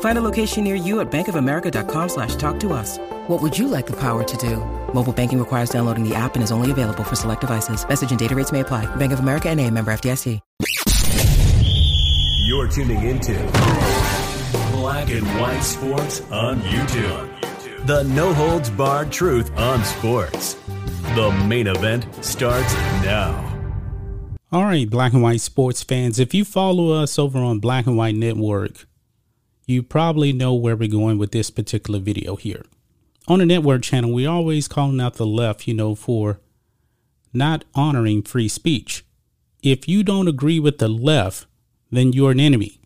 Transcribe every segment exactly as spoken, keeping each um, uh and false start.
Find a location near you at bankofamerica.com slash talk to us. What would you like the power to do? Mobile banking requires downloading the app and is only available for select devices. Message and data rates may apply. Bank of America N A member F D I C. You're tuning into Black and White Sports on YouTube. The no-holds-barred truth on sports. The main event starts now. All right, Black and White Sports fans, if you follow us over on Black and White Network, you probably know where we're going with this particular video here. On the network channel, we always calling out the left, you know, for not honoring free speech. If you don't agree with the left, then you're an enemy.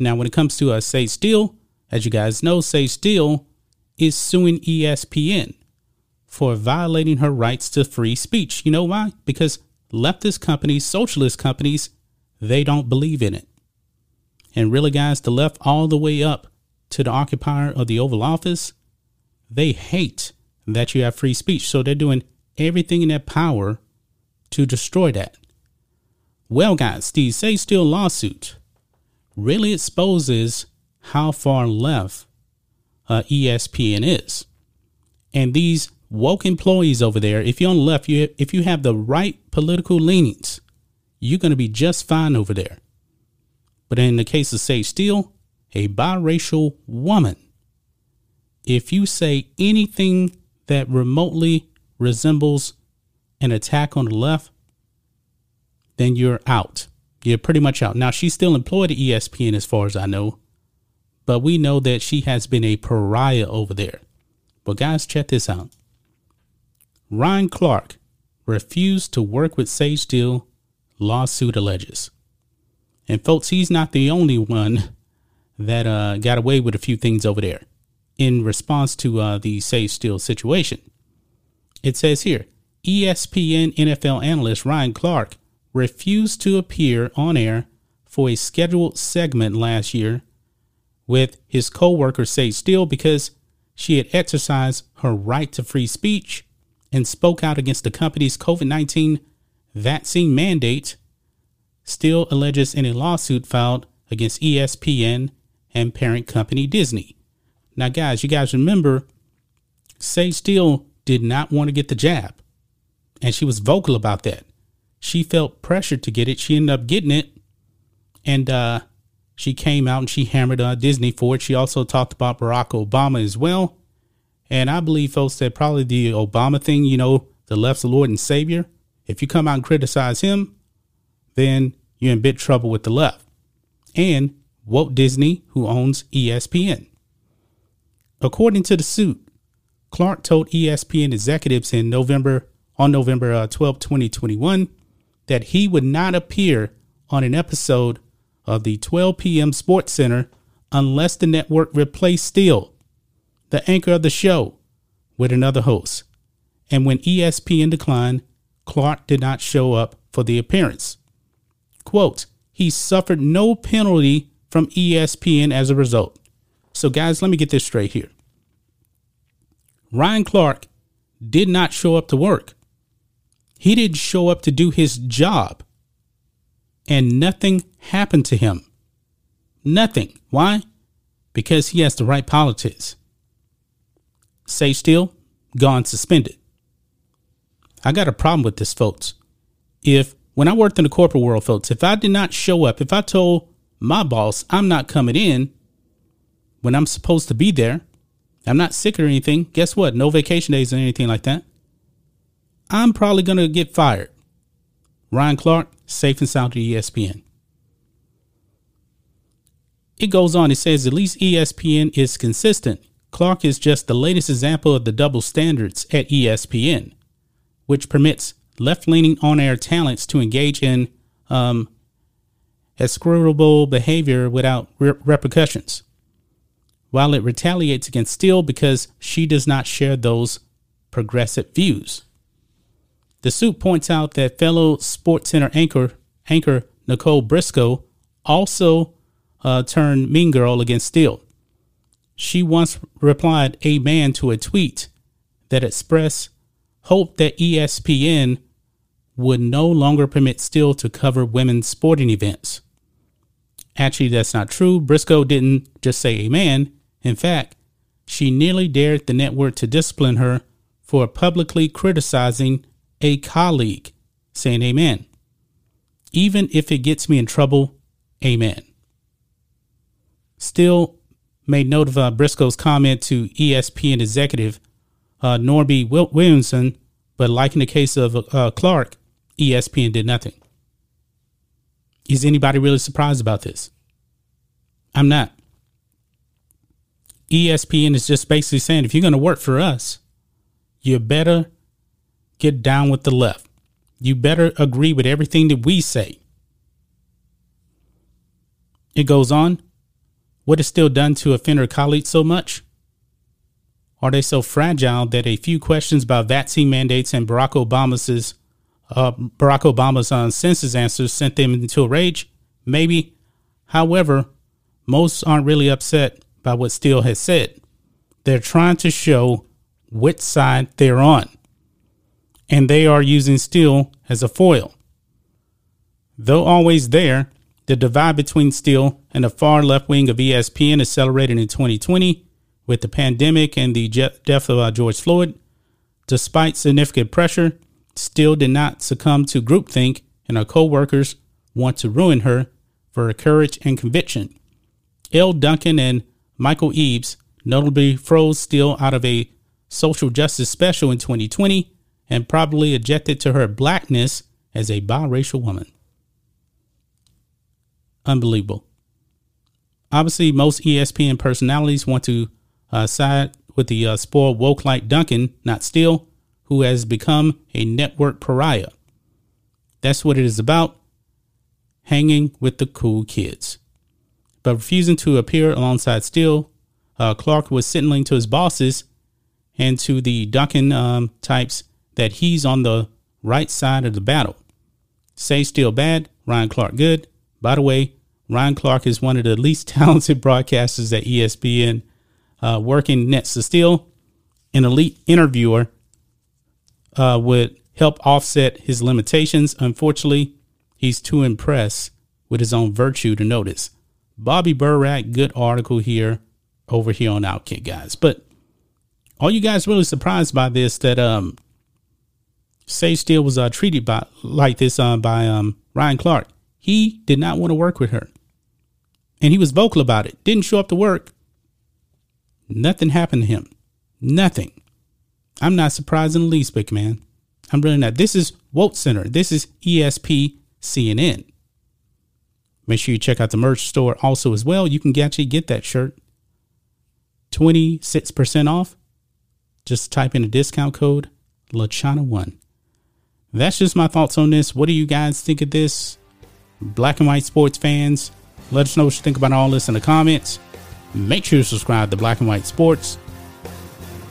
Now, when it comes to uh, Sage Steele, as you guys know, Sage Steele is suing E S P N for violating her rights to free speech. You know why? Because leftist companies, socialist companies, they don't believe in it. And really, guys, the left all the way up to the occupier of the Oval Office, they hate that you have free speech. So they're doing everything in their power to destroy that. Well, guys, the Sage Steele lawsuit really exposes how far left uh, E S P N is. And these woke employees over there, if you're on the left, you have, if you have the right political leanings, you're going to be just fine over there. But in the case of Sage Steele, a biracial woman, if you say anything that remotely resembles an attack on the left, then you're out. You're pretty much out. Now, she's still employed at E S P N as far as I know, but we know that she has been a pariah over there. But guys, check this out. Ryan Clark refused to work with Sage Steele, lawsuit alleges. And folks, he's not the only one that uh, got away with a few things over there in response to uh, the Sage Steele situation. It says here, E S P N N F L analyst Ryan Clark refused to appear on air for a scheduled segment last year with his co-worker Sage Steele because she had exercised her right to free speech and spoke out against the company's covid nineteen vaccine mandate. Steele alleges in a lawsuit filed against E S P N and parent company Disney. Now, guys, you guys remember, Sage Steele did not want to get the jab, and she was vocal about that. She felt pressured to get it. She ended up getting it, and uh, she came out and she hammered uh, Disney for it. She also talked about Barack Obama as well, and I believe, folks, that probably the Obama thing, you know, the left's the Lord and Savior. If you come out and criticize him, then you're in big trouble with the left and Walt Disney, who owns E S P N. According to the suit, Clark told E S P N executives in November on November twelfth, twenty twenty-one, that he would not appear on an episode of the twelve p.m. Sports Center unless the network replaced Steele, the anchor of the show, with another host. And when E S P N declined, Clark did not show up for the appearance. Quote, he suffered no penalty from E S P N as a result. So, guys, let me get this straight here. Ryan Clark did not show up to work. He didn't show up to do his job. And nothing happened to him. Nothing. Why? Because he has the right politics. Sage Steele, gone suspended. I got a problem with this, folks. If when I worked in the corporate world, folks, if I did not show up, if I told my boss I'm not coming in when I'm supposed to be there, I'm not sick or anything, guess what? No vacation days or anything like that. I'm probably going to get fired. Ryan Clark, safe and sound to E S P N. It goes on. It says at least E S P N is consistent. Clark is just the latest example of the double standards at E S P N, which permits left-leaning on-air talents to engage in um, execrable behavior without re- repercussions, while it retaliates against Steele because she does not share those progressive views. The suit points out that fellow SportsCenter anchor, anchor Nicole Briscoe, also uh, turned mean girl against Steele. She once replied amen to a tweet that expressed hope that E S P N would no longer permit Steele to cover women's sporting events. Actually, that's not true. Briscoe didn't just say amen. In fact, she nearly dared the network to discipline her for publicly criticizing a colleague, saying amen. Even if it gets me in trouble, amen. Steele made note of uh, Briscoe's comment to E S P N executive uh, Norby Williamson, but like in the case of uh, Clark, E S P N did nothing. Is anybody really surprised about this? I'm not. E S P N is just basically saying, if you're going to work for us, you better get down with the left. You better agree with everything that we say. It goes on. What is still done to offend her colleagues so much? Are they so fragile that a few questions about vaccine mandates and Barack Obama's Uh, Barack Obama's uh, census answers sent them into a rage? Maybe. However, most aren't really upset by what Steele has said. They're trying to show which side they're on, and they are using Steele as a foil. Though always there, the divide between Steele and the far left wing of E S P N accelerated in twenty twenty with the pandemic and the death of uh, George Floyd. Despite significant pressure, Steele did not succumb to groupthink, and her co-workers want to ruin her for her courage and conviction. Elle Duncan and Michael Eaves notably froze Steele out of a social justice special in twenty twenty and probably objected to her blackness as a biracial woman. Unbelievable. Obviously, most E S P N personalities want to uh, side with the uh, spoiled woke like Duncan, not Steele, who has become a network pariah. That's what it is about, hanging with the cool kids. But refusing to appear alongside Steele, uh, Clark was signaling to his bosses and to the Duncan um, types that he's on the right side of the battle. Sage Steele bad, Ryan Clark good. By the way, Ryan Clark is one of the least talented broadcasters at E S P N, uh, working next to Steele, an elite interviewer, Uh, would help offset his limitations. Unfortunately, he's too impressed with his own virtue to notice. Bobby Burack, good article here over here on OutKick, guys. But are you guys really surprised by this, that um, Sage Steele was uh, treated by like this um, by um, Ryan Clark? He did not want to work with her, and he was vocal about it. Didn't show up to work. Nothing happened to him. Nothing. I'm not surprised in the least bit, man. I'm really not. This is Woke Center. This is E S P C N N. Make sure you check out the merch store also as well. You can actually get that shirt twenty-six percent off. Just type in a discount code, Lachana one. That's just my thoughts on this. What do you guys think of this? Black and White Sports fans, let us know what you think about all this in the comments. Make sure you subscribe to Black and White Sports.